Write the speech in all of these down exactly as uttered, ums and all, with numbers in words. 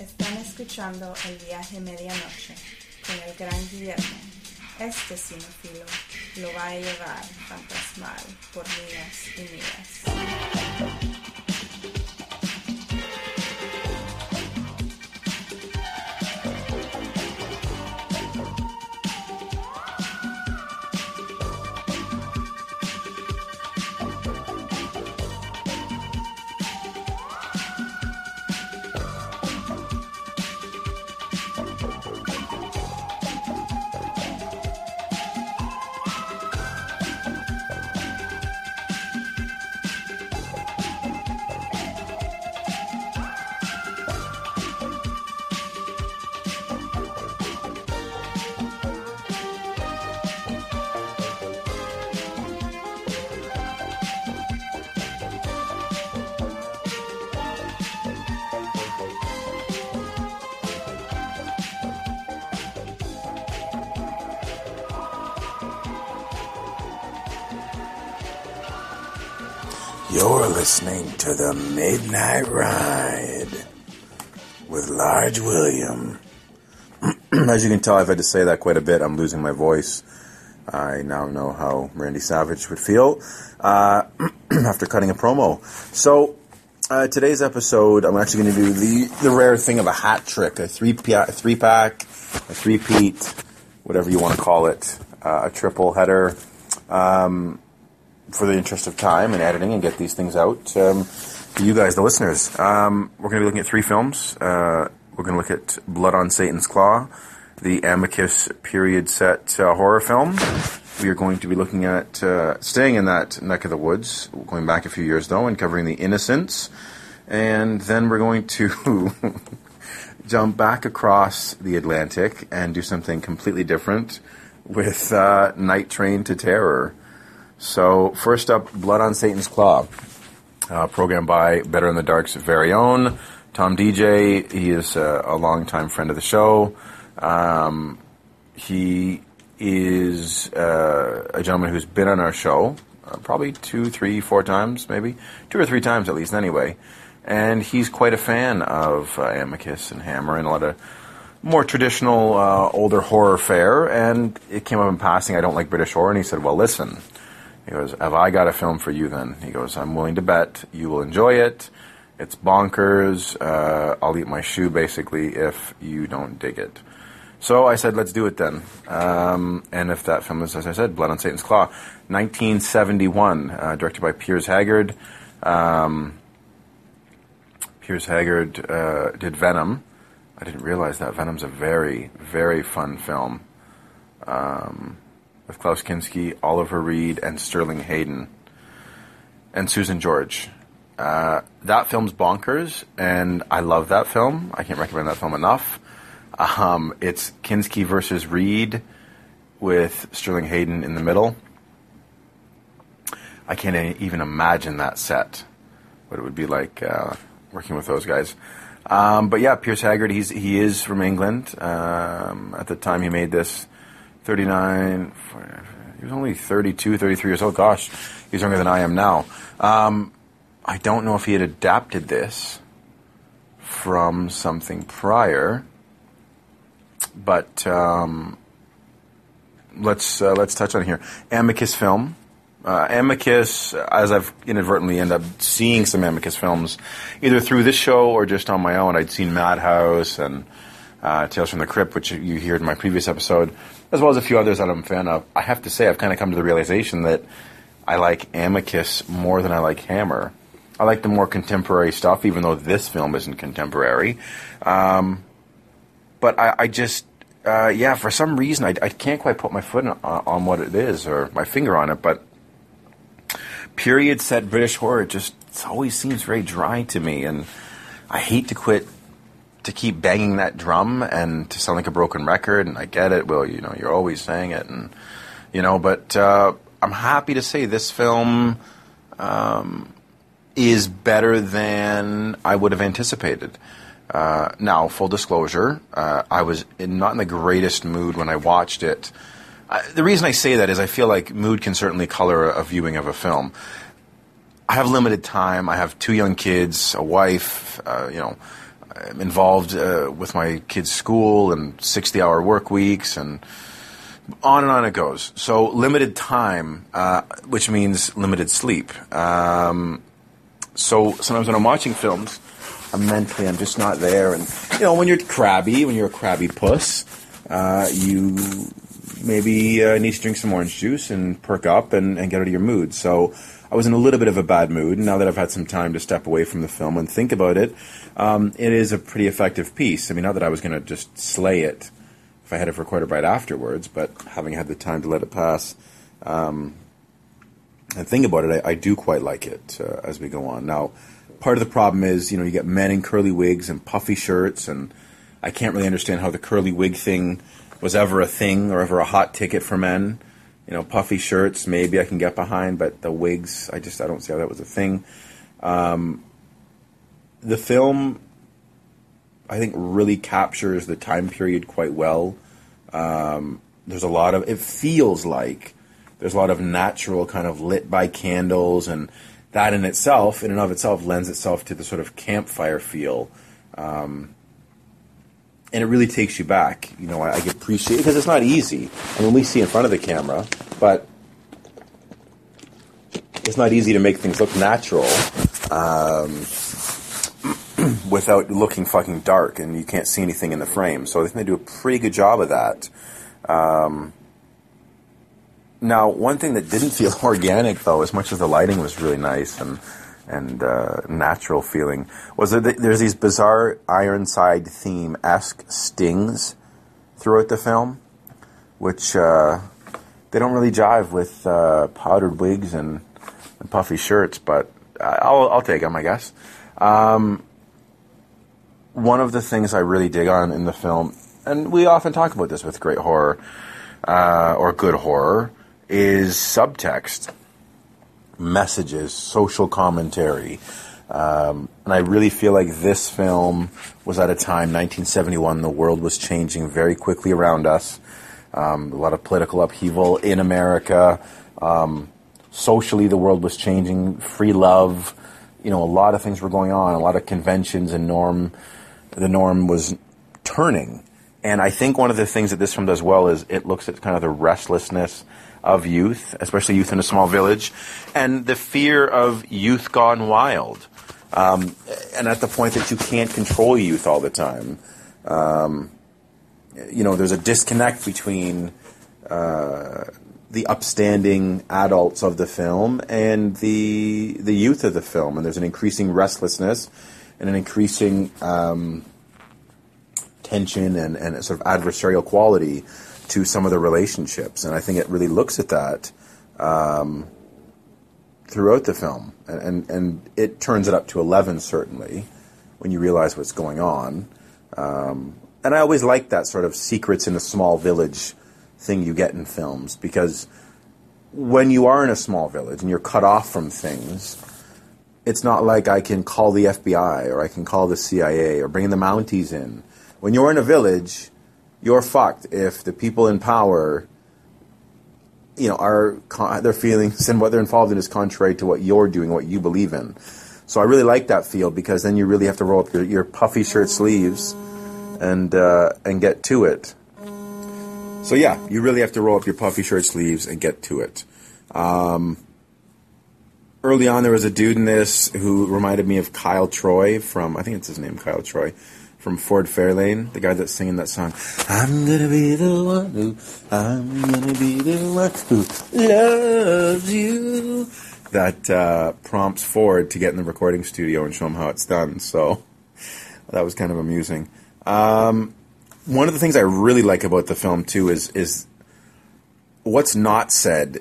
Están escuchando El Viaje Medianoche con el gran Guillermo. Este cinefilo lo va a llevar fantasmal por millas y millas. You're listening to The Midnight Ride with Large William. As you can tell, I've had to say that quite a bit. I'm losing my voice. I now know how Randy Savage would feel uh, after cutting a promo. So uh, today's episode, I'm actually going to do the, the rare thing of a hat trick, a, three pa- a three-pack, a three-peat, whatever you want to call it, uh, a triple header. Um... for the interest of time and editing and get these things out um, to you guys, the listeners. Um, we're going to be looking at three films. Uh, we're going to look at Blood on Satan's Claw, the Amicus period set uh, horror film. We are going to be looking at, uh, staying in that neck of the woods, going back a few years though, and covering The Innocents. And then we're going to jump back across the Atlantic and do something completely different with uh, Night Train to Terror. So, first up, Blood on Satan's Claw, uh, programmed by Better in the Dark's very own Tom D J. He is a, a longtime friend of the show. Um, he is uh, a gentleman who's been on our show uh, probably two, three, four times, maybe. Two or three times, at least, anyway. And he's quite a fan of uh, Amicus and Hammer and a lot of more traditional, uh, older horror fare. And it came up in passing, I don't like British horror. And he said, well, listen... He goes, have I got a film for you then? He goes, I'm willing to bet you will enjoy it. It's bonkers. Uh, I'll eat my shoe, basically, if you don't dig it. So I said, let's do it then. Um, and if that film is, as I said, Blood on Satan's Claw, nineteen seventy-one, uh, directed by Piers Haggard. Um, Piers Haggard uh, did Venom. I didn't realize that. Venom's a very, very fun film. Um... With Klaus Kinski, Oliver Reed, and Sterling Hayden, and Susan George. Uh, that film's bonkers, and I love that film. I can't recommend that film enough. Um, it's Kinski versus Reed with Sterling Hayden in the middle. I can't even imagine that set, what it would be like uh, working with those guys. Um, but yeah, Piers Haggard, he's, he is from England. Um, at the time he made this, thirty-nine, he was only thirty-two, thirty-three years old. Gosh, he's younger than I am now. Um, I don't know if he had adapted this from something prior, but um, let's uh, let's touch on it here. Amicus film. Uh, Amicus, as I've inadvertently ended up seeing some Amicus films, either through this show or just on my own. I'd seen Madhouse and uh, Tales from the Crypt, which you hear in my previous episode, as well as a few others that I'm a fan of. I have to say, I've kind of come to the realization that I like Amicus more than I like Hammer. I like the more contemporary stuff, even though this film isn't contemporary. Um, but I, I just, uh, yeah, for some reason, I, I can't quite put my foot on, on what it is, or my finger on it, but period set British horror just always seems very dry to me, and I hate to quit to keep banging that drum and to sound like a broken record, and I get it, Will, you know, you're always saying it, and, you know, but uh, I'm happy to say this film um, is better than I would have anticipated. Uh, now, full disclosure, uh, I was in, not in the greatest mood when I watched it. I, the reason I say that is I feel like mood can certainly color a, a viewing of a film. I have limited time, I have two young kids, a wife, uh, you know, involved uh, with my kids' school and sixty-hour work weeks and on and on it goes. So limited time, uh, which means limited sleep. Um, so sometimes when I'm watching films, I'm mentally, I'm just not there. And, you know, when you're crabby, when you're a crabby puss, uh, you maybe uh, need to drink some orange juice and perk up and, and get out of your mood. So I was in a little bit of a bad mood. And now that I've had some time to step away from the film and think about it, um, it is a pretty effective piece. I mean, not that I was going to just slay it if I had it recorded right afterwards, but having had the time to let it pass um, and think about it, I, I do quite like it uh, as we go on. Now, part of the problem is, you know, you get men in curly wigs and puffy shirts, and I can't really understand how the curly wig thing was ever a thing or ever a hot ticket for men. You know, puffy shirts, maybe I can get behind, but the wigs, I just, I don't see how that was a thing. Um, the film, I think, really captures the time period quite well. Um, there's a lot of, it feels like there's a lot of natural kind of lit by candles, and that in itself, in and of itself, lends itself to the sort of campfire feel. Um, and it really takes you back. You know, I, I appreciate it because it's not easy. I mean, we see in front of the camera, but it's not easy to make things look natural um, without looking fucking dark, and you can't see anything in the frame. So I think they do a pretty good job of that. Um Now, one thing that didn't feel organic, though, as much as the lighting was really nice and and uh, natural feeling, was that there's these bizarre Ironside theme-esque stings throughout the film, which uh, they don't really jive with uh, powdered wigs and, and puffy shirts, but I'll, I'll take them, I guess. Um, one of the things I really dig on in the film, and we often talk about this with great horror uh, or good horror, is subtext, messages, social commentary. Um, and I really feel like this film was at a time, nineteen seventy-one, the world was changing very quickly around us. Um, a lot of political upheaval in America. Um, socially, the world was changing. Free love. You know, a lot of things were going on. A lot of conventions and norm. The norm was turning. And I think one of the things that this film does well is it looks at kind of the restlessness of youth, especially youth in a small village, and the fear of youth gone wild. Um, and at the point that you can't control youth all the time. Um, you know, there's a disconnect between uh, the upstanding adults of the film and the the youth of the film. And there's an increasing restlessness and an increasing um, tension and, and sort of adversarial quality to some of the relationships, and I think it really looks at that um, throughout the film, and, and and it turns it up to eleven certainly when you realize what's going on. Um, and I always like that sort of secrets in a small village thing you get in films, because when you are in a small village and you're cut off from things, it's not like I can call the F B I or I can call the C I A or bring the Mounties in. When you're in a village, you're fucked if the people in power, you know, are con- their feelings and what they're involved in is contrary to what you're doing, what you believe in. So I really like that feel, because then you really have to roll up your, your puffy shirt sleeves and uh, and get to it. So yeah, you really have to roll up your puffy shirt sleeves and get to it. Um, early on, there was a dude in this who reminded me of Kyle Troy from, I think it's his name, Kyle Troy, from Ford Fairlane, the guy that's singing that song. I'm gonna be the one who, I'm gonna be the one who loves you. That uh, prompts Ford to get in the recording studio and show him how it's done. So that was kind of amusing. Um, one of the things I really like about the film too is is what's not said.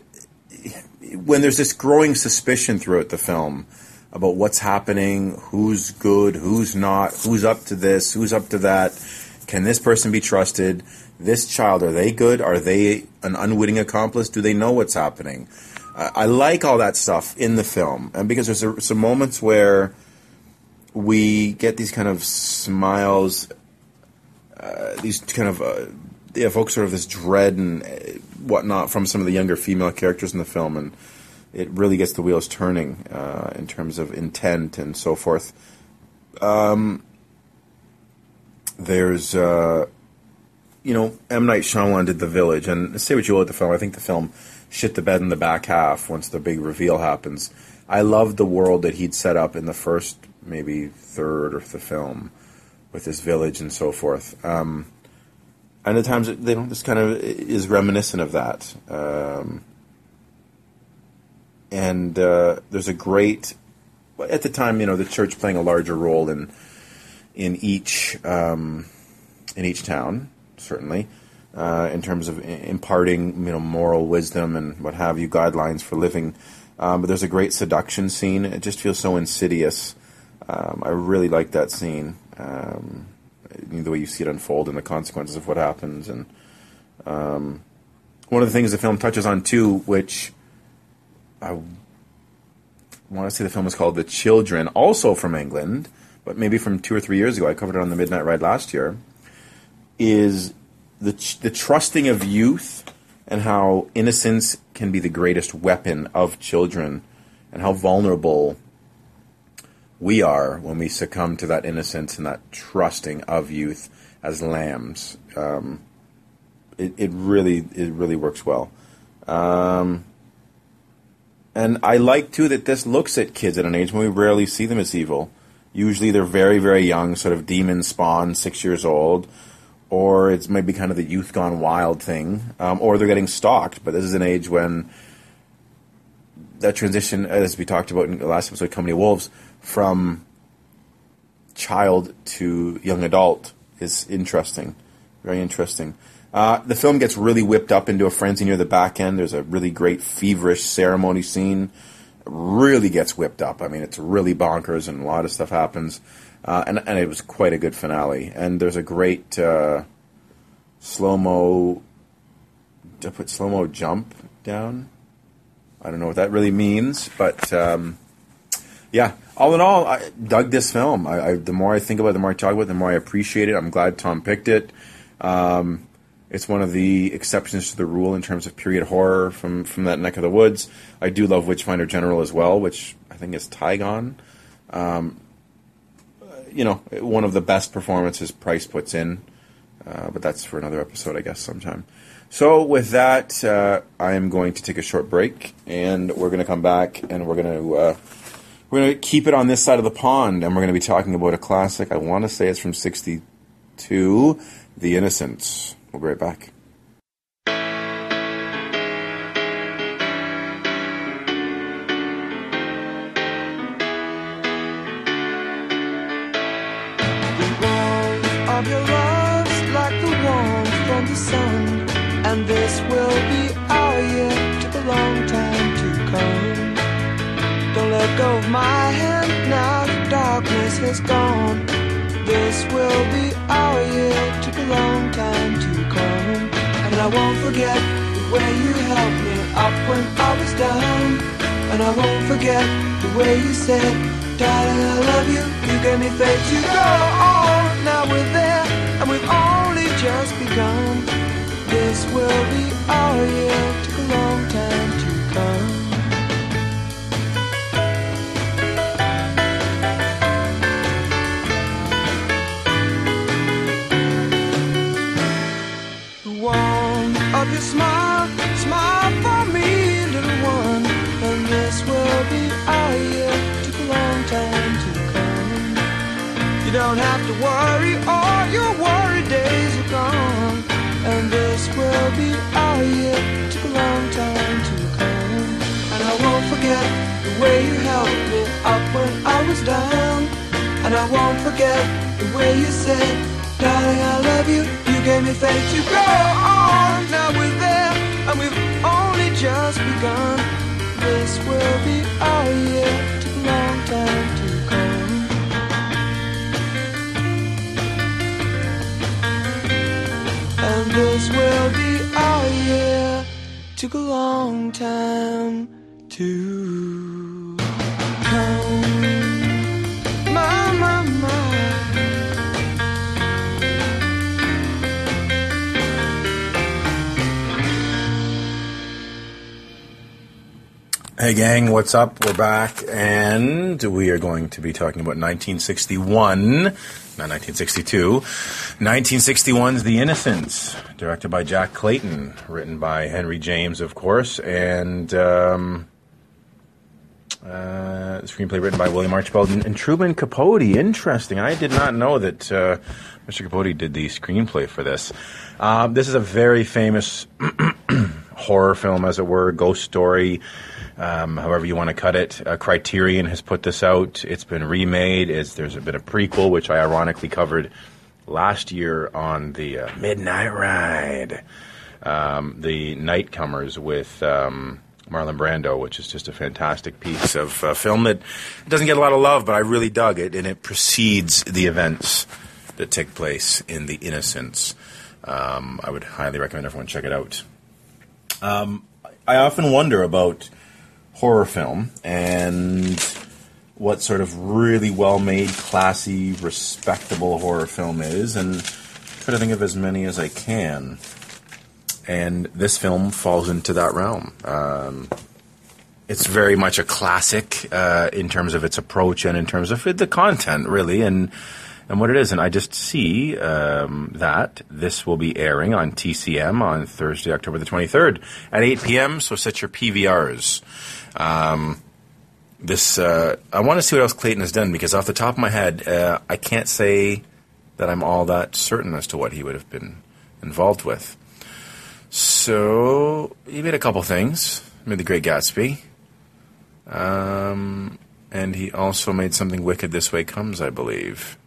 When there's this growing suspicion throughout the film about what's happening, who's good, who's not, who's up to this, who's up to that, can this person be trusted, this child, are they good, are they an unwitting accomplice, do they know what's happening? Uh, I like all that stuff in the film, and because there's a, some moments where we get these kind of smiles, uh, these kind of, uh, they evoke sort of this dread and whatnot from some of the younger female characters in the film, and it really gets the wheels turning uh, in terms of intent and so forth. Um, There's, uh, you know, M. Night Shyamalan did The Village, and say what you will at the film, I think the film shit the bed in the back half once the big reveal happens. I loved the world that he'd set up in the first, maybe third of the film with his village and so forth. Um, and at times, they don't, this kind of is reminiscent of that. Um, and uh, there's a great... At the time, you know, the church playing a larger role in in each um, in each town, certainly, uh, in terms of imparting, you know, moral wisdom and what have you, guidelines for living. Um, but there's a great seduction scene. It just feels so insidious. Um, I really like that scene. Um, the way you see it unfold and the consequences of what happens. And um, one of the things the film touches on too, which I. I want to say the film is called The Children, also from England, but maybe from two or three years ago. I covered it on the Midnight Ride last year. Is the the trusting of youth and how innocence can be the greatest weapon of children, and how vulnerable we are when we succumb to that innocence and that trusting of youth as lambs. Um, it it really it really works well. Um, And I like, too, that this looks at kids at an age when we rarely see them as evil. Usually they're very, very young, sort of demon spawn, six years old. Or it's maybe kind of the youth gone wild thing. Um, or they're getting stalked. But this is an age when that transition, as we talked about in the last episode, Company of Wolves, from child to young adult is interesting. Very interesting. Uh, the film gets really whipped up into a frenzy near the back end. There's a really great feverish ceremony scene. It really gets whipped up. I mean, it's really bonkers and a lot of stuff happens. Uh, and, and it was quite a good finale. And there's a great uh, slow-mo... Did I put slow-mo jump down? I don't know what that really means. But, um, yeah, all in all, I dug this film. I, I, the more I think about it, the more I talk about it, the more I appreciate it. I'm glad Tom picked it. Um... It's one of the exceptions to the rule in terms of period horror from, from that neck of the woods. I do love Witchfinder General as well, which I think is Tygon. Um, you know, one of the best performances Price puts in. Uh, but that's for another episode, I guess, sometime. So with that, uh, I am going to take a short break. And we're going to come back and we're going to... Uh, we're going to keep it on this side of the pond. And we're going to be talking about a classic. I want to say it's from sixty-two, The Innocents. We'll be right back. The warmth of your love's like the warmth from the sun, and this will be our year to the long time to come. Don't let go of my hand now the darkness has gone. This will be our year to the long time to come. And I won't forget the way you helped me up when I was down. And I won't forget the way you said, darling, I love you. You gave me faith to go on. Now we're there, and we've only just begun. This will be our year to the long time to come. Of your smile, smile for me, little one. And this will be our year to the long time to come. You don't have to worry, all your worry days are gone. And this will be our year to the long time to come. And I won't forget the way you helped me up when I was down. And I won't forget the way you said, darling, I love you. You gave me faith to go on. Now we're there, and we've only just begun. This will be our year to the long time to come. And this will be our year to the long time to come. My, my, my. Hey gang, what's up? We're back, and we are going to be talking about nineteen sixty-one, not nineteen sixty-two. nineteen sixty-one's The Innocents, directed by Jack Clayton, written by Henry James, of course, and um, uh, screenplay written by William Archibald and, and Truman Capote. Interesting. I did not know that uh, Mister Capote did the screenplay for this. Uh, this is a very famous horror film, as it were, ghost story. Um, however you want to cut it. Uh, Criterion has put this out. It's been remade. It's, there's been a prequel, which I ironically covered last year on the uh, Midnight Ride. Um, the Nightcomers with um, Marlon Brando, which is just a fantastic piece of uh, film that doesn't get a lot of love, but I really dug it, and it precedes the events that take place in The Innocents. Um, I would highly recommend everyone check it out. Um, I often wonder about horror film and what sort of really well-made, classy, respectable horror film is, and try to think of as many as I can. And this film falls into that realm. Um, it's very much a classic uh, in terms of its approach and in terms of the content, really, and and what it is. And I just see um, that this will be airing on T C M on Thursday, October the twenty-third at eight p.m., so set your P V Rs. Um, this, uh, I want to see what else Clayton has done, because off the top of my head, uh, I can't say that I'm all that certain as to what he would have been involved with. So, he made a couple things. He made The Great Gatsby. Um, and he also made something Wicked This Way Comes, I believe.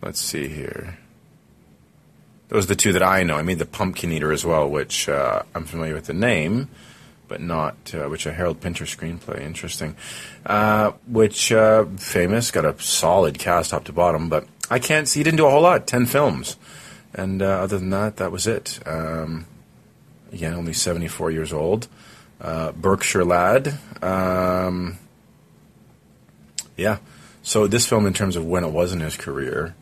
Let's see here. Those are the two that I know. I made The Pumpkin Eater as well, which, uh, I'm familiar with the name. But not, uh, which a Harold Pinter screenplay, interesting. Uh, which, uh, famous, got a solid cast top to bottom, but I can't see, he didn't do a whole lot, ten films. And uh, other than that, that was it. Um, again, only seventy-four years old. Uh, Berkshire Lad. Um, yeah, so this film, in terms of when it was in his career,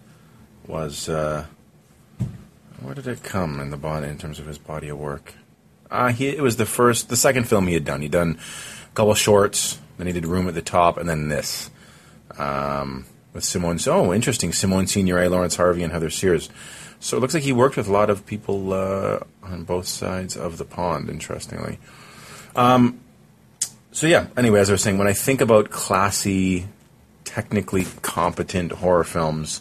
was, uh, where did it come in the body, in terms of his body of work? Uh, he, it was the first, the second film he had done. He'd done a couple shorts, then he did Room at the Top, and then this. Um, with Simone, oh, interesting, Simone Signoret, Lawrence Harvey, and Heather Sears. So it looks like he worked with a lot of people uh, on both sides of the pond, interestingly. Um, so yeah, anyway, as I was saying, when I think about classy, technically competent horror films,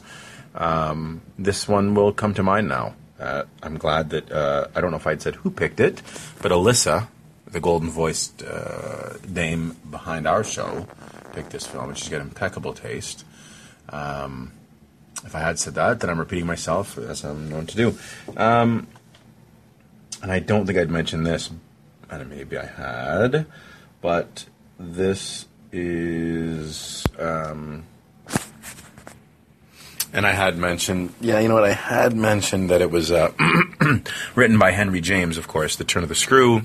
um, this one will come to mind now. Uh, I'm glad that, uh, I don't know if I'd said who picked it, but Alyssa, the golden-voiced uh, dame behind our show, picked this film, and she's got impeccable taste. Um, if I had said that, then I'm repeating myself, as I'm known to do. Um, and I don't think I'd mentioned this, and maybe I had, but this is... Um, And I had mentioned, yeah, you know what, I had mentioned that it was uh, written by Henry James, of course, The Turn of the Screw,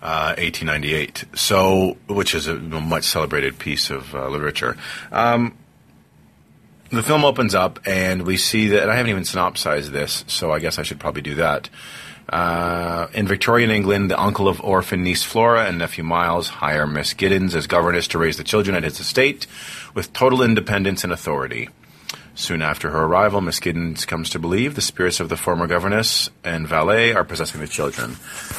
uh, eighteen ninety-eight, so, which is a much-celebrated piece of uh, literature. Um, the film opens up, and we see that, and I haven't even synopsized this, so I guess I should probably do that. Uh, in Victorian England, the uncle of orphan niece Flora and nephew Miles hire Miss Giddens as governess to raise the children at his estate with total independence and authority. Soon after her arrival, Miss Giddens comes to believe the spirits of the former governess and valet are possessing the children.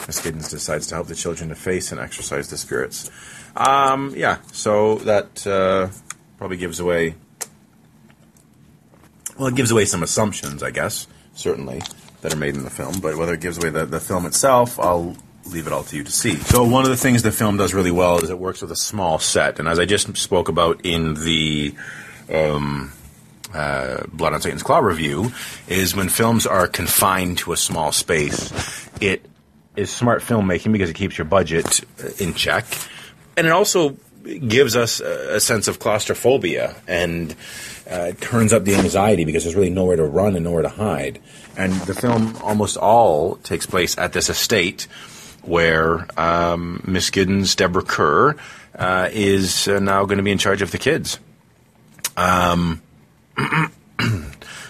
Miss Giddens decides to help the children to face and exorcise the spirits. Um, yeah, so that uh, probably gives away... Well, it gives away some assumptions, I guess, certainly, that are made in the film, but whether it gives away the, the film itself, I'll leave it all to you to see. So one of the things the film does really well is it works with a small set, and as I just spoke about in the um, uh, Blood on Satan's Claw review, is when films are confined to a small space, it is smart filmmaking because it keeps your budget in check, and it also gives us a, a sense of claustrophobia, and uh, it turns up the anxiety because there's really nowhere to run and nowhere to hide. And the film almost all takes place at this estate where um, Miss Giddens, Deborah Kerr, uh, is uh, now going to be in charge of the kids. Um,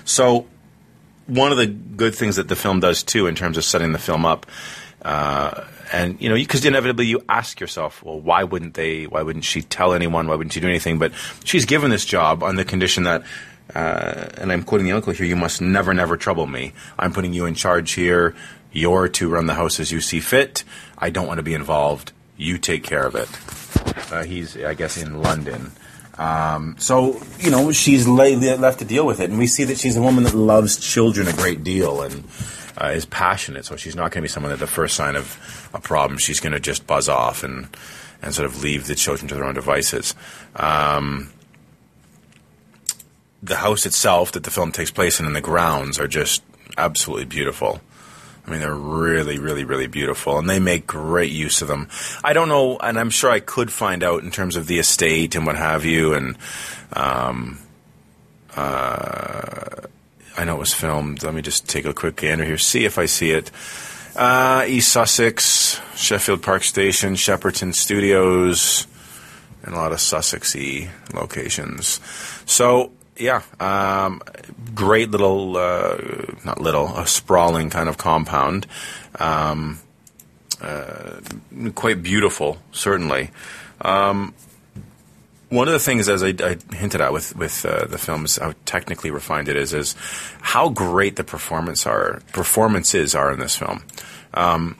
so one of the good things that the film does, too, in terms of setting the film up, uh, And, you know, because inevitably you ask yourself, well, why wouldn't they, why wouldn't she tell anyone? Why wouldn't she do anything? But she's given this job on the condition that, uh, and I'm quoting the uncle here, you must never, never trouble me. I'm putting you in charge here. You're to run the house as you see fit. I don't want to be involved. You take care of it. Uh, he's, I guess, in London. Um, so, you know, she's lay, left to deal with it. And we see that she's a woman that loves children a great deal and uh, is passionate. So she's not going to be someone that the first sign of a problem, she's going to just buzz off and, and sort of leave the children to their own devices. Um, the house itself that the film takes place in and the grounds are just absolutely beautiful. I mean, they're really, really, really beautiful, and they make great use of them. I don't know, and I'm sure I could find out in terms of the estate and what have you, and um, uh, I know it was filmed. Let me just take a quick gander here, see if I see it. Uh, East Sussex, Sheffield Park Station, Shepperton Studios, and a lot of Sussexy locations. So... yeah, um, great little, uh, not little, a sprawling kind of compound. Um, uh, quite beautiful, certainly. Um, one of the things, as I, I hinted at with, with uh, the film, is how technically refined it is, is how great the performance are, performances are in this film. Um,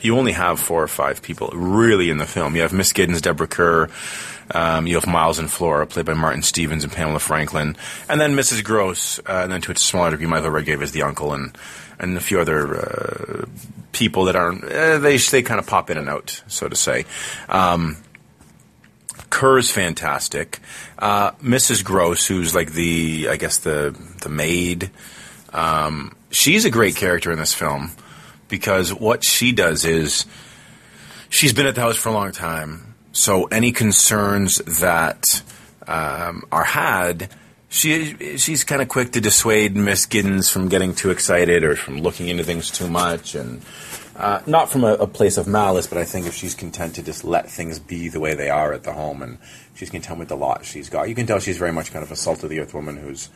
you only have four or five people really in the film. You have Miss Giddens, Deborah Kerr, Um, you have Miles and Flora, played by Martin Stevens and Pamela Franklin, and then Missus Gross, uh, and then to a smaller degree, Michael Redgrave as the uncle, and and a few other uh, people that aren't uh, they they kind of pop in and out, so to say. Um, Kerr's fantastic. Uh, Missus Gross, who's like the I guess the the maid, um, she's a great character in this film because what she does is she's been at the house for a long time. So any concerns that um, are had, she she's kind of quick to dissuade Miss Giddens from getting too excited or from looking into things too much, and uh, not from a, a place of malice, but I think if she's content to just let things be the way they are at the home, and she's content with the lot she's got, you can tell she's very much kind of a salt of the earth woman who's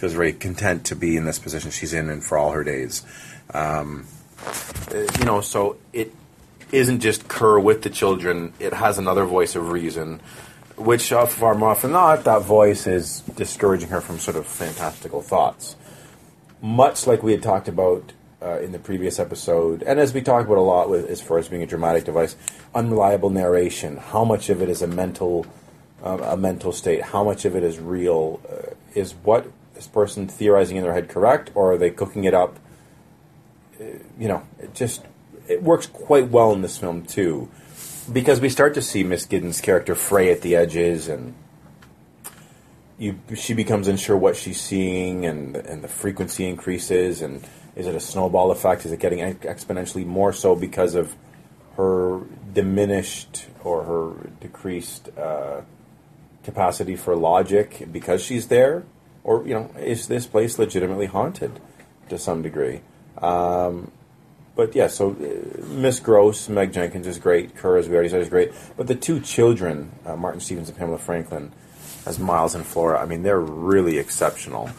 feels very content to be in this position she's in, and for all her days, um, you know. So it. Isn't just Kerr with the children, it has another voice of reason, which far more often than not, that voice is discouraging her from sort of fantastical thoughts. Much like we had talked about uh, in the previous episode, and as we talked about a lot with, as far as being a dramatic device, unreliable narration, how much of it is a mental um, a mental state, how much of it is real, uh, is what this person theorizing in their head correct, or are they cooking it up? Uh, you know, it just... It works quite well in this film, too, because we start to see Miss Giddens' character fray at the edges, and you, she becomes unsure what she's seeing, and, and the frequency increases, and is it a snowball effect? Is it getting exponentially more so because of her diminished or her decreased uh, capacity for logic because she's there? Or, you know, is this place legitimately haunted to some degree? Um... But, yeah, so uh, Miss Gross, Meg Jenkins is great. Kerr, as we already said, is great. But the two children, uh, Martin Stevens and Pamela Franklin, as Miles and Flora, I mean, they're really exceptional.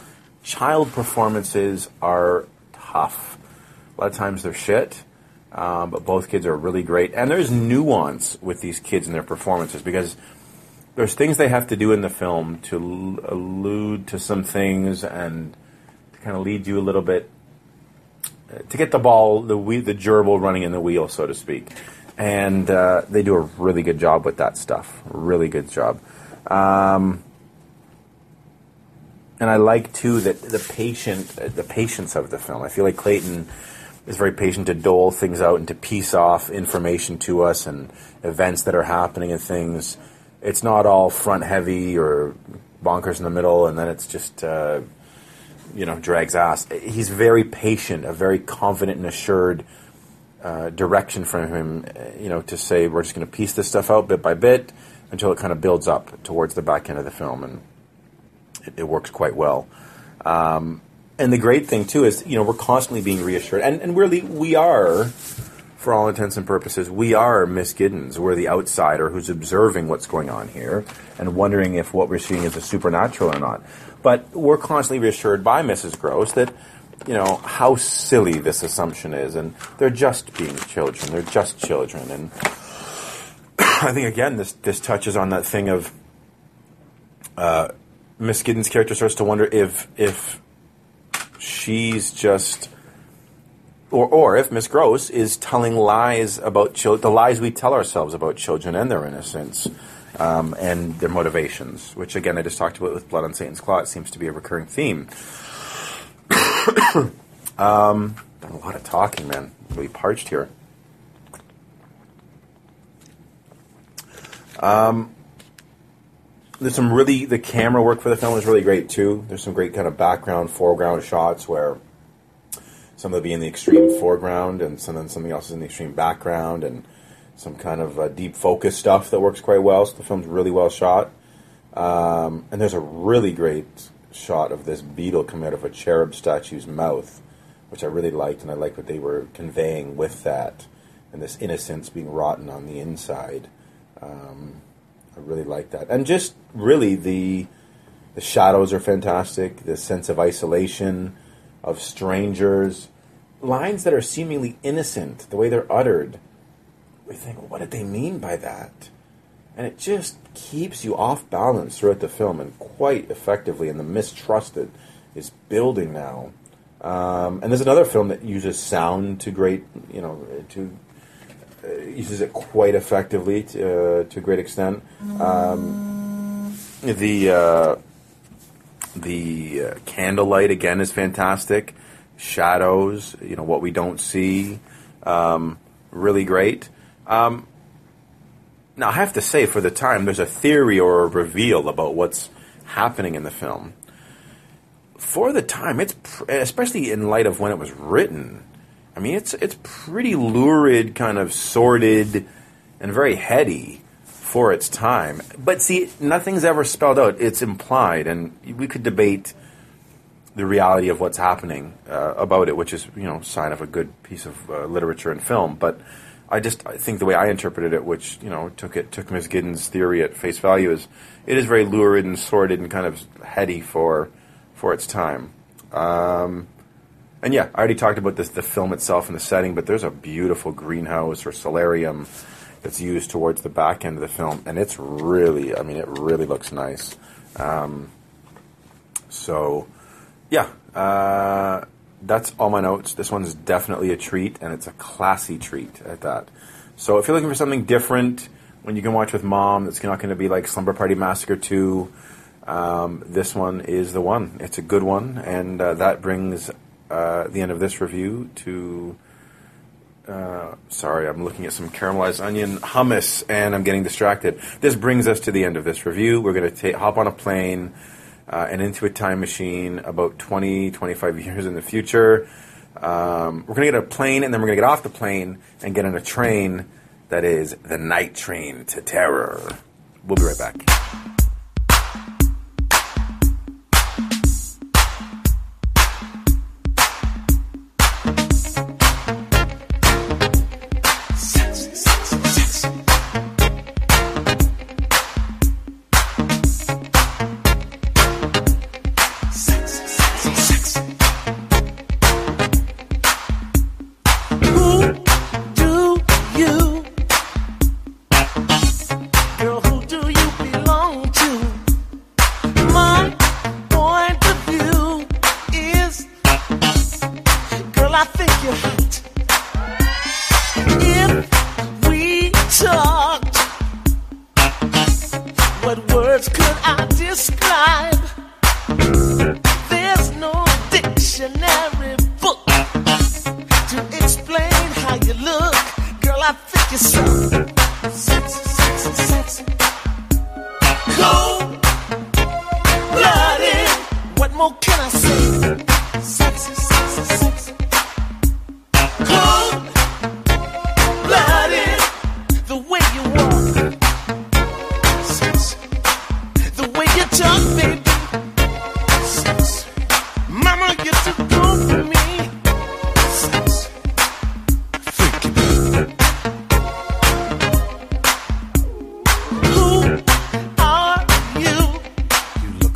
Child performances are tough. A lot of times they're shit, um, but both kids are really great. And there's nuance with these kids and their performances because there's things they have to do in the film to l- allude to some things and to kind of lead you a little bit to get the ball, the we, the gerbil running in the wheel, so to speak. And uh, they do a really good job with that stuff. Really good job. Um, and I like, too, that the patient, the patience of the film. I feel like Clayton is very patient to dole things out and to piece off information to us and events that are happening and things. It's not all front-heavy or bonkers in the middle, and then it's just... Uh, you know, drags ass. He's very patient, a very confident and assured uh, direction from him, you know, to say we're just going to piece this stuff out bit by bit until it kind of builds up towards the back end of the film, and it, it works quite well. Um, and the great thing, too, is, you know, we're constantly being reassured. And, and really, we are, for all intents and purposes, we are Miss Giddens. We're the outsider who's observing what's going on here and wondering if what we're seeing is a supernatural or not. But we're constantly reassured by Missus Gross that you know, how silly this assumption is, and they're just being children, they're just children. And I think, again, this this touches on that thing of uh, Miss Giddens' character starts to wonder if if she's just, or or if Miss Gross is telling lies about children, the lies we tell ourselves about children and their innocence, um, and their motivations, which, again, I just talked about with Blood on Satan's Claw. It seems to be a recurring theme. um, done a lot of talking, man. I'm really parched here. Um, there's some really, the camera work for the film is really great too. There's some great kind of background, foreground shots where some of it be in the extreme foreground and some, then something else is in the extreme background, and some kind of uh, deep focus stuff that works quite well. So the film's really well shot. Um, and there's a really great shot of this beetle coming out of a cherub statue's mouth, which I really liked, and I liked what they were conveying with that, and this innocence being rotten on the inside. Um, I really like that. And just really the the shadows are fantastic, the sense of isolation, of strangers, lines that are seemingly innocent, the way they're uttered. We think, well, what did they mean by that? And it just keeps you off balance throughout the film, and quite effectively, and the mistrust that is building now. Um, and there's another film that uses sound to great, you know, to... uses it quite effectively to, uh, to a great extent. Um, the uh, the uh, candlelight, again, is fantastic. Shadows, you know, what we don't see, um, really great. Um, now, I have to say, for the time, there's a theory or a reveal about what's happening in the film. For the time, it's pr- especially in light of when it was written, I mean, it's it's pretty lurid, kind of sordid, and very heady for its time. But see, nothing's ever spelled out. It's implied, and we could debate the reality of what's happening uh, about it, which is, you know, sign of a good piece of uh, literature and film. But I just I think the way I interpreted it, which, you know, took it took Miss Giddens' theory at face value, is it is very lurid and sordid and kind of heady for for its time. Um... And yeah, I already talked about this, the film itself and the setting, but there's a beautiful greenhouse or solarium that's used towards the back end of the film, and it's really, I mean, it really looks nice. Um, so, yeah, uh, that's all my notes. This one's definitely a treat, and it's a classy treat at that. So if you're looking for something different, when you can watch with mom, that's not going to be like Slumber Party Massacre two, um, this one is the one. It's a good one, and uh, that brings... Uh, the end of this review to uh, sorry, I'm looking at some caramelized onion hummus and I'm getting distracted. This brings us to the end of this review. We're going to hop on a plane uh, and into a time machine about twenty, twenty-five years in the future. Um, we're going to get a plane, and then we're going to get off the plane and get on a train that is the Night Train to Terror. We'll be right back.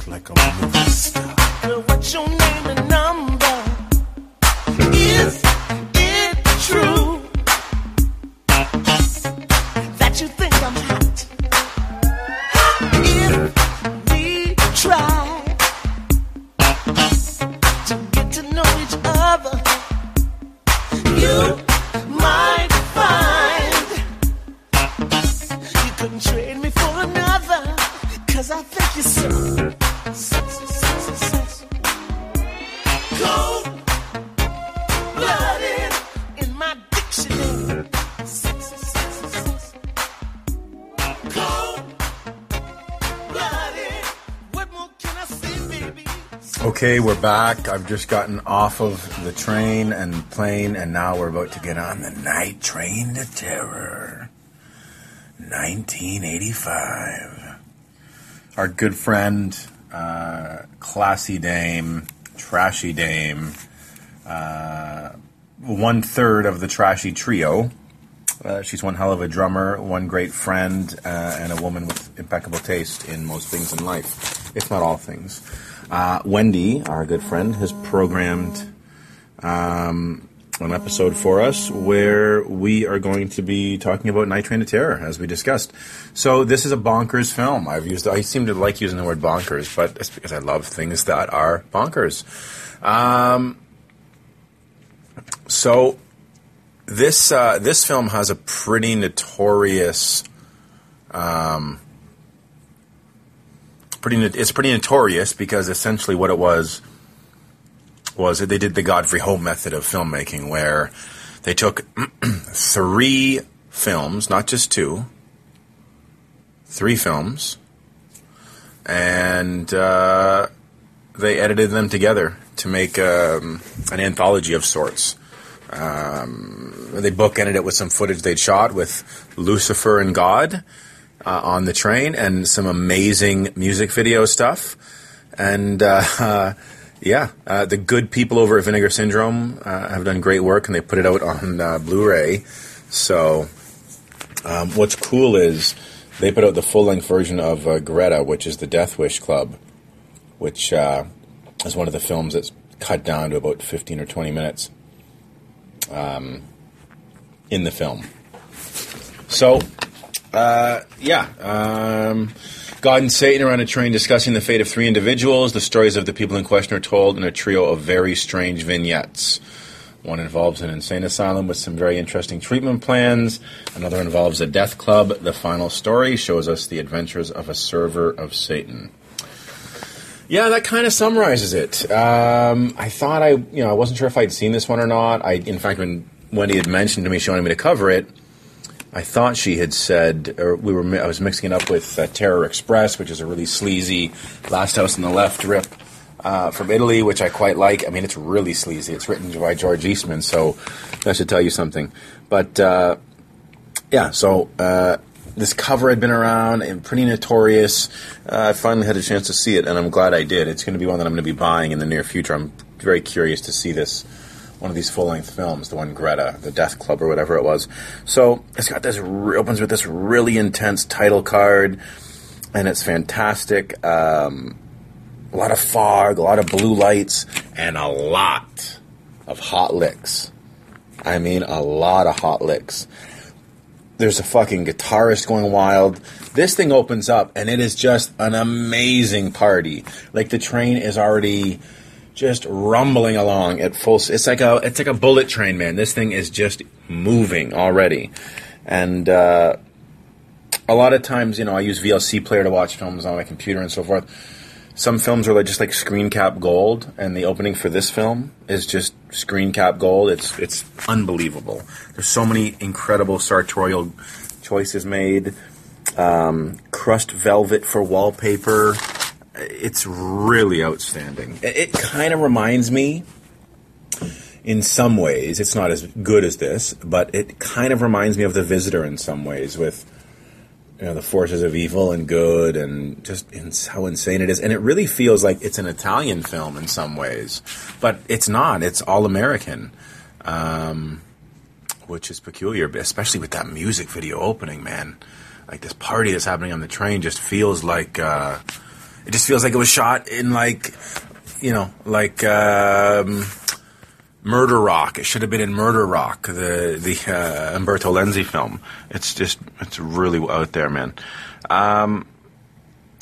Like a movie star. Girl, what you Okay, we're back. I've just gotten off of the train and plane, and now we're about to get on the Night Train to Terror. nineteen eighty-five. Our good friend, uh, classy dame, trashy dame, uh, one-third of the trashy trio. Uh, she's one hell of a drummer, one great friend, uh, and a woman with impeccable taste in most things in life, if not all things. Uh, Wendy, our good friend, has programmed um, an episode for us where we are going to be talking about Night Train to Terror, as we discussed. So this is a bonkers film. I've used. I seem to like using the word bonkers, but it's because I love things that are bonkers. Um, so... This uh, this film has a pretty notorious, um, pretty no- it's pretty notorious because essentially what it was was they did the Godfrey Ho method of filmmaking, where they took three films, not just two, three films, and uh, they edited them together to make um, an anthology of sorts. Um, they bookended it with some footage they'd shot with Lucifer and God uh, on the train, and some amazing music video stuff. And uh, uh, yeah, uh, the good people over at Vinegar Syndrome uh, have done great work, and they put it out on uh, Blu-ray. So um, what's cool is they put out the full-length version of uh, Greta, which is the Death Wish Club, which uh, is one of the films that's cut down to about fifteen or twenty minutes. Um, in the film. So, uh, yeah. Um, God and Satan are on a train discussing the fate of three individuals. The stories of the people in question are told in a trio of very strange vignettes. One involves an insane asylum with some very interesting treatment plans. Another involves a death club. The final story shows us the adventures of a server of Satan. Yeah, that kind of summarizes it. Um, I thought I, you know, I wasn't sure if I'd seen this one or not. I, in fact, when Wendy had mentioned to me she wanted me to cover it, I thought she had said, or we were, I was mixing it up with uh, Terror Express, which is a really sleazy Last House on the Left rip uh, from Italy, which I quite like. I mean, it's really sleazy. It's written by George Eastman, so that should tell you something. But uh, yeah, so. Uh, This cover had been around and pretty notorious. Uh, I finally had a chance to see it, and I'm glad I did. It's going to be one that I'm going to be buying in the near future. I'm very curious to see this, one of these full-length films, the one Greta, the Death Club, or whatever it was. So it's got this re- opens with this really intense title card, and it's fantastic. Um, a lot of fog, a lot of blue lights, and a lot of hot licks. I mean, a lot of hot licks. There's a fucking guitarist going wild. This thing opens up, and it is just an amazing party. Like, the train is already just rumbling along at full. It's like a it's like a bullet train, man. This thing is just moving already, and uh, a lot of times, you know, I use V L C player to watch films on my computer and so forth. Some films are like just like screen cap gold, and the opening for this film is just screen cap gold. It's it's unbelievable. There's so many incredible sartorial choices made. Um, crushed velvet for wallpaper. It's really outstanding. It, it kind of reminds me, in some ways, it's not as good as this, but it kind of reminds me of The Visitor in some ways, with, you know, the forces of evil and good, and just ins- how insane it is. And it really feels like it's an Italian film in some ways, but it's not. It's all American, um, which is peculiar, especially with that music video opening, man. Like, this party that's happening on the train just feels like, uh, it just feels like it was shot in, like, you know, like um, Murder Rock. It should have been in Murder Rock, the the uh, Umberto Lenzi film. It's just, it's really out there, man. Um,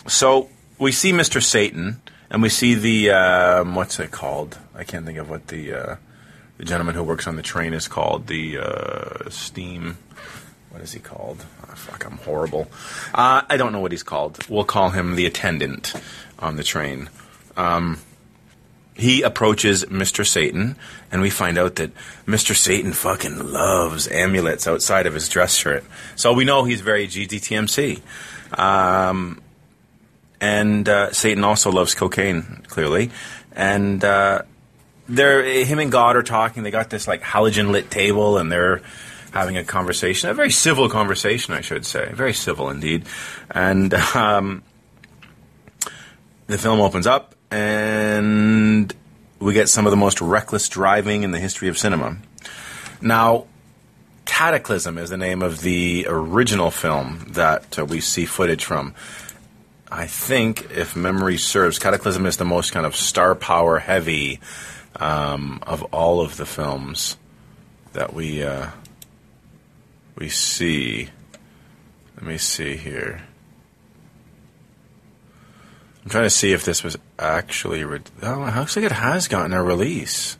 so we see Mister Satan, and we see the um, what's it called? I can't think of what the uh, the gentleman who works on the train is called. The uh, steam. What is he called? Oh, fuck, I'm horrible. Uh, I don't know what he's called. We'll call him the attendant on the train. Um, He approaches Mister Satan, and we find out that Mister Satan fucking loves amulets outside of his dress shirt. So we know he's very G D T M C. Um, and uh, Satan also loves cocaine, clearly. and uh, they're him and God are talking. They got this like halogen lit table, and they're having a conversation, a very civil conversation, I should say, very civil indeed. And um, the film opens up, and we get some of the most reckless driving in the history of cinema. Now, Cataclysm is the name of the original film that uh, we see footage from. I think, if memory serves, Cataclysm is the most kind of star power heavy um, of all of the films that we uh, we see. Let me see here. I'm trying to see if this was actually... Re- oh, it looks like it has gotten a release.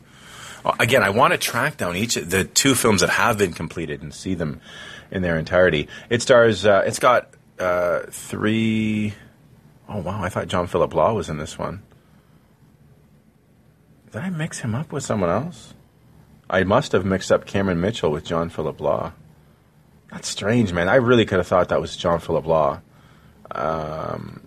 Again, I want to track down each of the two films that have been completed and see them in their entirety. It stars... Uh, it's got uh, three... Oh, wow, I thought John Philip Law was in this one. Did I mix him up with someone else? I must have mixed up Cameron Mitchell with John Philip Law. That's strange, man. I really could have thought that was John Philip Law. Um...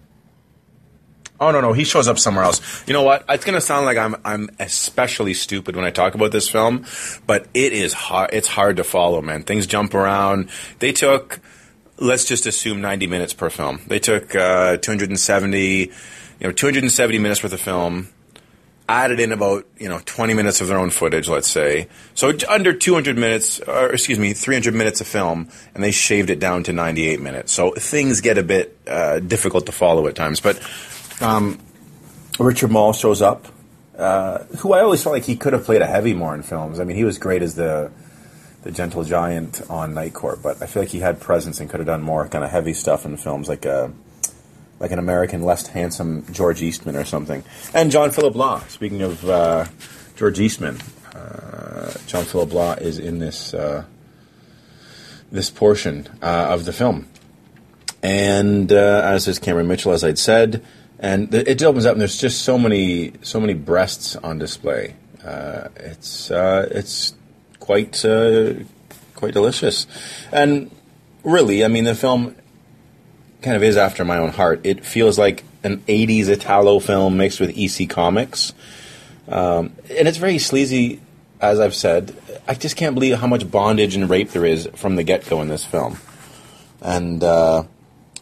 Oh, no, no, he shows up somewhere else. You know what? It's going to sound like I'm I'm especially stupid when I talk about this film, but it is hard, it's hard to follow, man. Things jump around. They took, let's just assume ninety minutes per film. They took uh, two hundred seventy, you know, two hundred seventy minutes worth of film, added in about, you know, twenty minutes of their own footage, let's say. So under two hundred minutes, or excuse me, three hundred minutes of film, and they shaved it down to ninety-eight minutes. So things get a bit uh, difficult to follow at times, but... Um, Richard Moll shows up, uh, who I always felt like he could have played a heavy more in films. I mean, he was great as the the gentle giant on Night Court, but I feel like he had presence and could have done more kind of heavy stuff in films, like a, like an American less handsome George Eastman or something. And John Philip Law. Speaking of uh, George Eastman, uh, John Philip Law is in this uh, this portion uh, of the film, and uh, as is Cameron Mitchell, as I'd said. And it opens up, and there's just so many, so many breasts on display. Uh, it's uh, it's quite uh, quite delicious, and really, I mean, the film kind of is after my own heart. It feels like an eighties Italo film mixed with E C Comics, um, and it's very sleazy, as I've said. I just can't believe how much bondage and rape there is from the get-go in this film, and. Uh,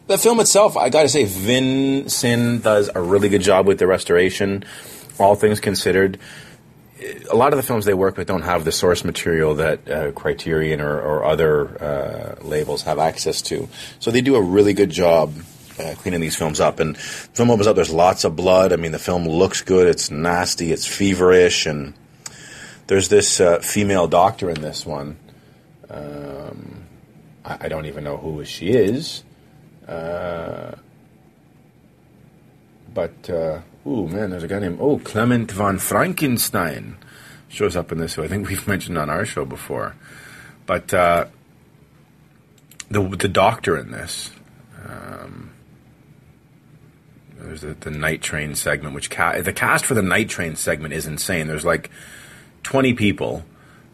The film itself, I gotta say, Vin Sin does a really good job with the restoration, all things considered. A lot of the films they work with don't have the source material that uh, Criterion or, or other uh, labels have access to. So they do a really good job uh, cleaning these films up. And the film opens up, there's lots of blood. I mean, the film looks good, it's nasty, it's feverish. And there's this uh, female doctor in this one. Um, I, I don't even know who she is. Uh, but, uh, oh man, there's a guy named, oh, Clement von Frankenstein shows up in this, who I think we've mentioned on our show before. But, uh, the the doctor in this, um, there's the, the Night Train segment, which ca- the cast for the Night Train segment is insane. There's like twenty people,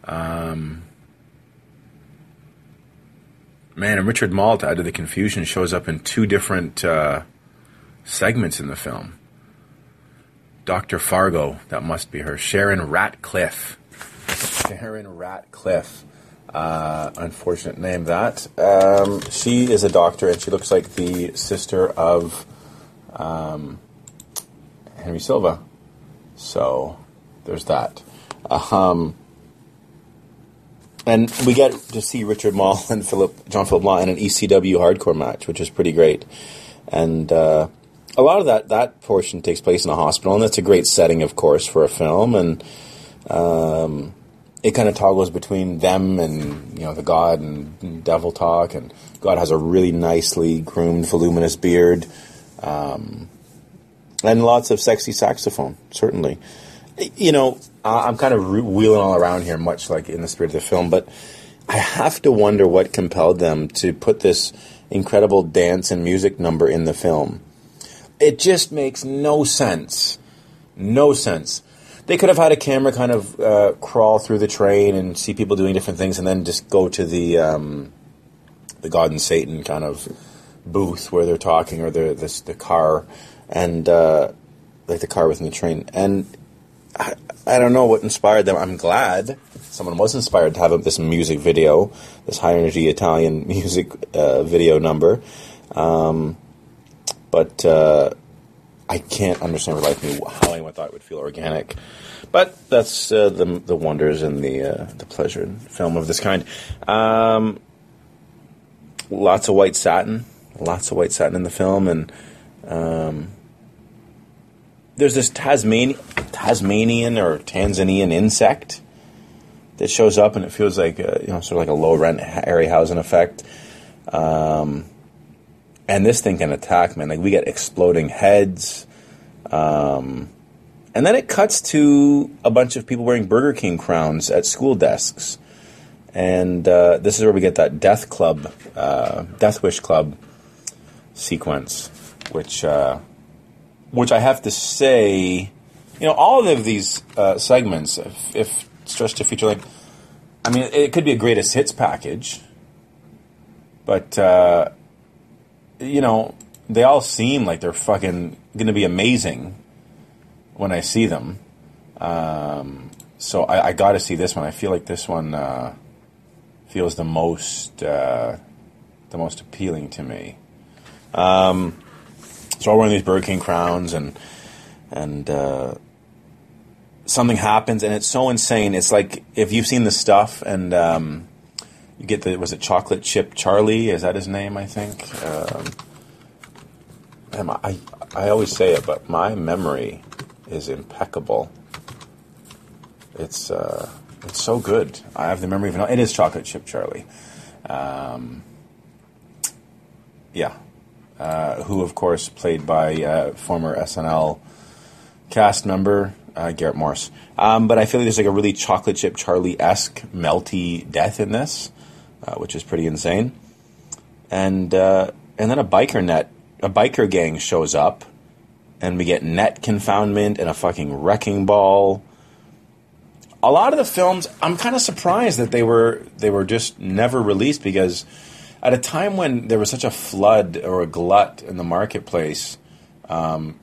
um... Man, and Richard Moll, to add to the confusion, shows up in two different uh, segments in the film. Doctor Fargo, that must be her. Sharon Ratcliffe. Sharon Ratcliffe. Uh, unfortunate name, that. Um, she is a doctor, and she looks like the sister of um, Henry Silva. So, there's that. Um... And we get to see Richard Moll and Philip, John Philip Law in an E C W hardcore match, which is pretty great. And uh, a lot of that, that portion takes place in a hospital, and that's a great setting, of course, for a film. And um, it kind of toggles between them and, you know, the God and devil talk. And God has a really nicely groomed, voluminous beard, um, and lots of sexy saxophone, certainly. You know, I'm kind of wheeling all around here, much like in the spirit of the film, but I have to wonder what compelled them to put this incredible dance and music number in the film. It just makes no sense. No sense. They could have had a camera kind of uh, crawl through the train and see people doing different things, and then just go to the um, the God and Satan kind of booth where they're talking, or the, the, the car, and uh, like the car within the train, and I, I don't know what inspired them. I'm glad someone was inspired to have this music video, this high-energy Italian music uh, video number. Um, but uh, I can't understand how anyone thought it would feel organic. But that's uh, the the wonders and the uh, the pleasure in film of this kind. Um, lots of white satin. Lots of white satin in the film. And um, there's this Tasmanian, Tasmanian or Tanzanian insect that shows up, and it feels like a, you know, sort of like a low-rent Harryhausen effect. Um, and this thing can attack, man. Like, we get exploding heads. Um... And then it cuts to a bunch of people wearing Burger King crowns at school desks. And uh, this is where we get that Death Club, uh, Death Wish Club sequence, which uh, which I have to say, you know, all of these uh, segments, if, if stretched to feature length, I mean, it could be a greatest hits package, but, uh, you know, they all seem like they're fucking going to be amazing when I see them. Um, so I, I got to see this one. I feel like this one uh, feels the most uh, the most appealing to me. Um, so I'm wearing these Burger King crowns, and and uh, something happens, and it's so insane. It's like if you've seen The Stuff, and um, you get the was it Chocolate Chip Charlie? Is that his name? I think. Um, and I I always say it, but my memory is impeccable. It's uh, it's so good. I have the memory of it. It is Chocolate Chip Charlie. Um, yeah, uh, who of course played by uh, former S N L cast member uh, Garrett Morris. Um, but I feel like there's like a really Chocolate Chip Charlie-esque melty death in this, uh, which is pretty insane. And uh, and then a biker net, a biker gang shows up. And we get net confoundment and a fucking wrecking ball. A lot of the films, I'm kind of surprised that they were they were just never released, because at a time when there was such a flood or a glut in the marketplace, um,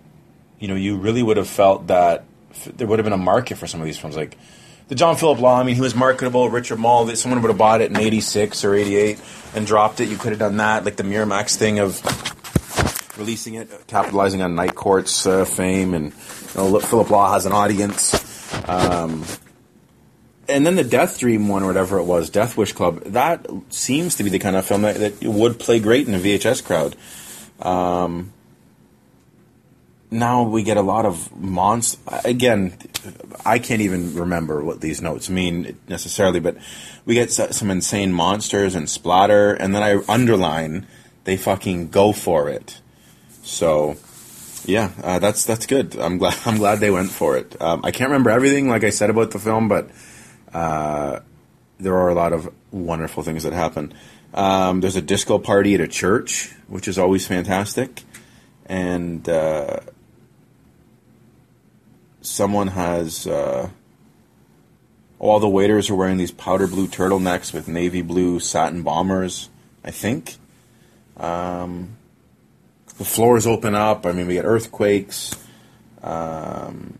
you know, you really would have felt that f- there would have been a market for some of these films. Like the John Philip Law, I mean, he was marketable. Richard Moll, that someone would have bought it in eighty-six or eighty-eight and dropped it. You could have done that, like the Miramax thing of releasing it, capitalizing on Night Court's uh, fame, and you know, Philip Law has an audience. Um, and then the Death Dream one, or whatever it was, Death Wish Club, that seems to be the kind of film that, that would play great in a V H S crowd. Um, now we get a lot of monsters. Again, I can't even remember what these notes mean necessarily, but we get some insane monsters and splatter, and then I underline, they fucking go for it. So, yeah, uh, that's that's good. I'm glad I'm glad they went for it. Um, I can't remember everything, like I said, about the film, but uh, there are a lot of wonderful things that happen. Um, there's a disco party at a church, which is always fantastic, and uh, someone has uh, all the waiters are wearing these powder blue turtlenecks with navy blue satin bombers, I think. Um... The floors open up. I mean, we get earthquakes. Um,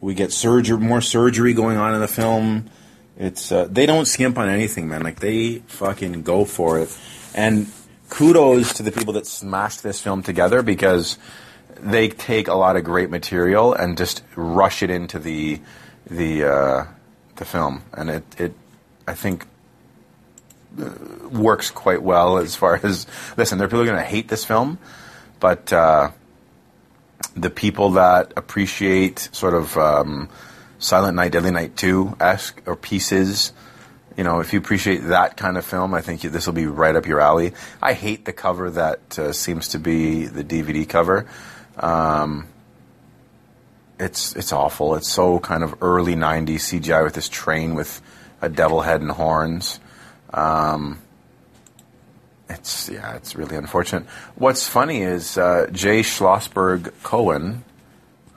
we get surgery, more surgery going on in the film. It's uh, they don't skimp on anything, man. Like, they fucking go for it. And kudos to the people that smashed this film together, because they take a lot of great material and just rush it into the the uh, the film. And it, it I think. Uh, works quite well as far as listen. There are people who are going to hate this film. But uh, the people that appreciate sort of um, Silent Night, Deadly Night two-esque or pieces, you know, if you appreciate that kind of film, I think this will be right up your alley. I hate the cover that uh, seems to be the D V D cover. Um, it's it's awful. It's so kind of early nineties C G I with this train with a devil head and horns. Um It's yeah, it's really unfortunate. What's funny is uh, Jay Schlossberg Cohen,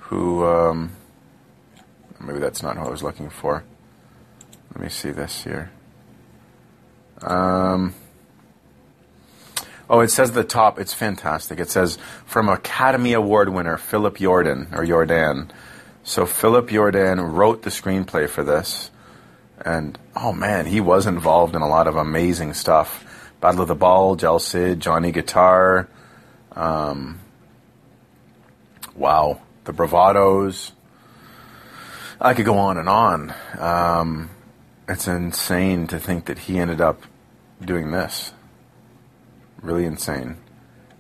who um, maybe that's not who I was looking for. Let me see this here. Um, oh, it says at the top. It's fantastic. It says from Academy Award winner Philip Jordan or Jordan. So Philip Jordan wrote the screenplay for this, and oh man, he was involved in a lot of amazing stuff. Battle of the Bulge, El Cid, Johnny Guitar, um, wow, The Bravados. I could go on and on. Um, it's insane to think that he ended up doing this. Really insane.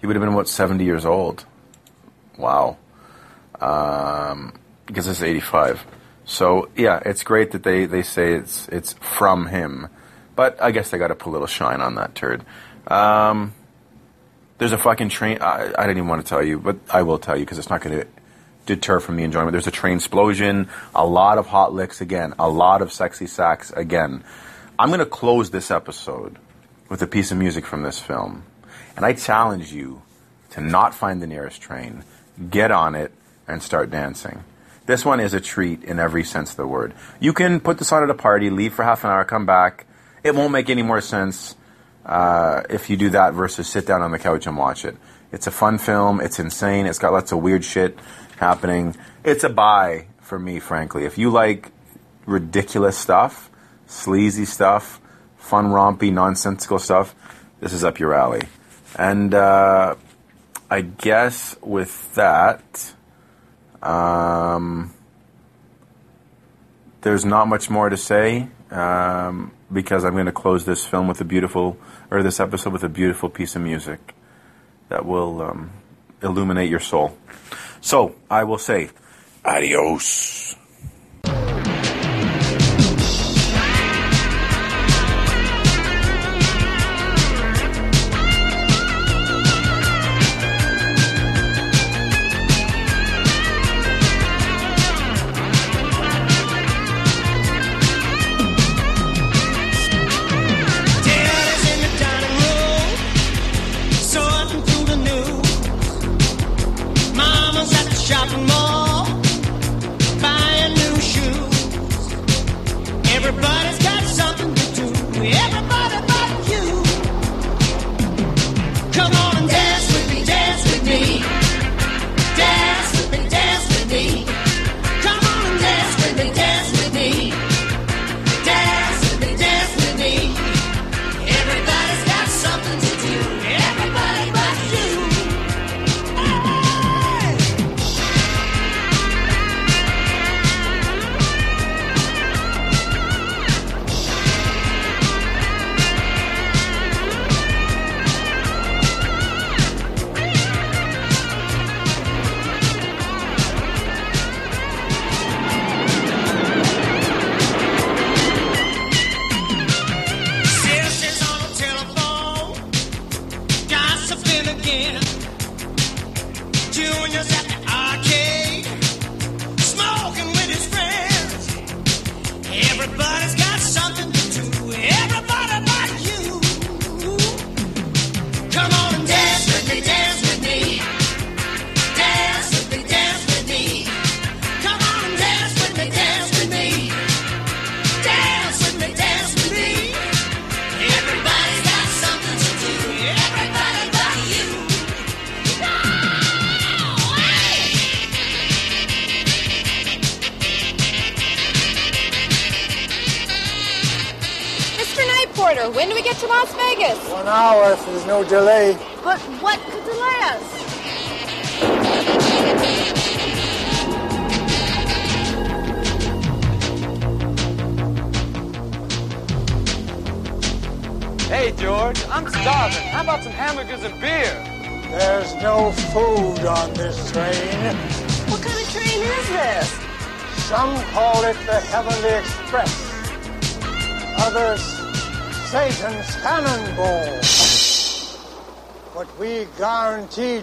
He would have been, what, seventy years old? Wow. Um... Because it's eighty-five. So, yeah, it's great that they, they say it's it's from him. But I guess they got to put a little shine on that turd. Um, there's a fucking train... I, I didn't even want to tell you, but I will tell you because it's not going to deter from the enjoyment. There's a train explosion, a lot of hot licks again, a lot of sexy sacks again. I'm going to close this episode with a piece of music from this film. And I challenge you to not find the nearest train, get on it, and start dancing. This one is a treat in every sense of the word. You can put this on at a party, leave for half an hour, come back. It won't make any more sense uh, if you do that versus sit down on the couch and watch it. It's a fun film. It's insane. It's got lots of weird shit happening. It's a buy for me, frankly. If you like ridiculous stuff, sleazy stuff, fun, rompy, nonsensical stuff, this is up your alley. And uh, I guess with that... Um, there's not much more to say, um, because I'm going to close this film with a beautiful, or this episode with a beautiful piece of music that will, um, illuminate your soul. So, I will say, adios.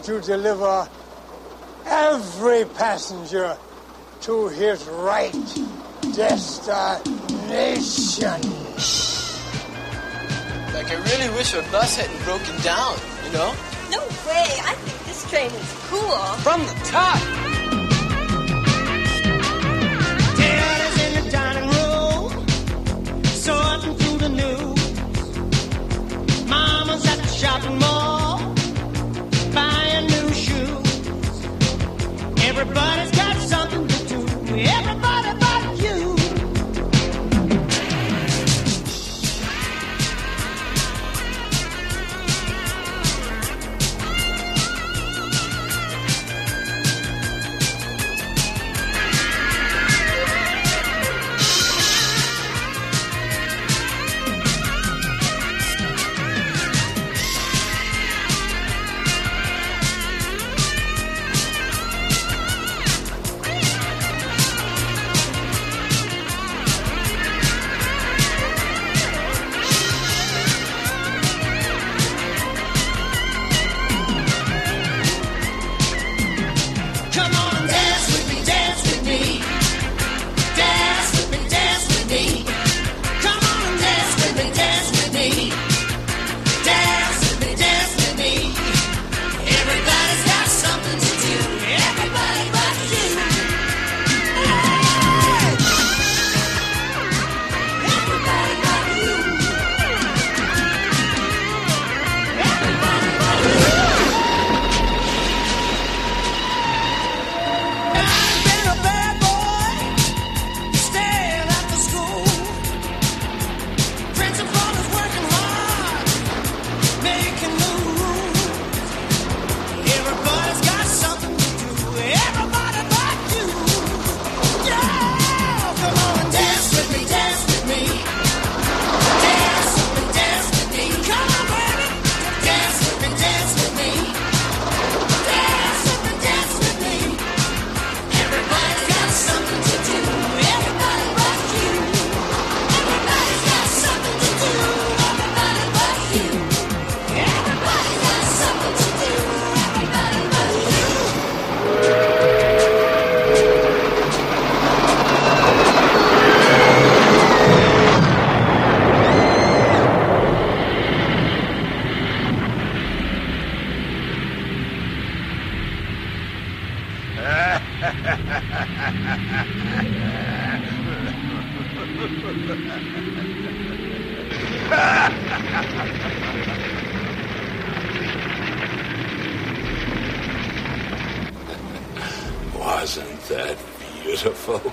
To deliver every passenger to his right destination. Like, I really wish our bus hadn't broken down, you know? No way! I think this train is cool. From the top! Dinner's in the dining room, sorting through the news. Mama's at the shopping mall. Everybody's got something to do. Wasn't that beautiful?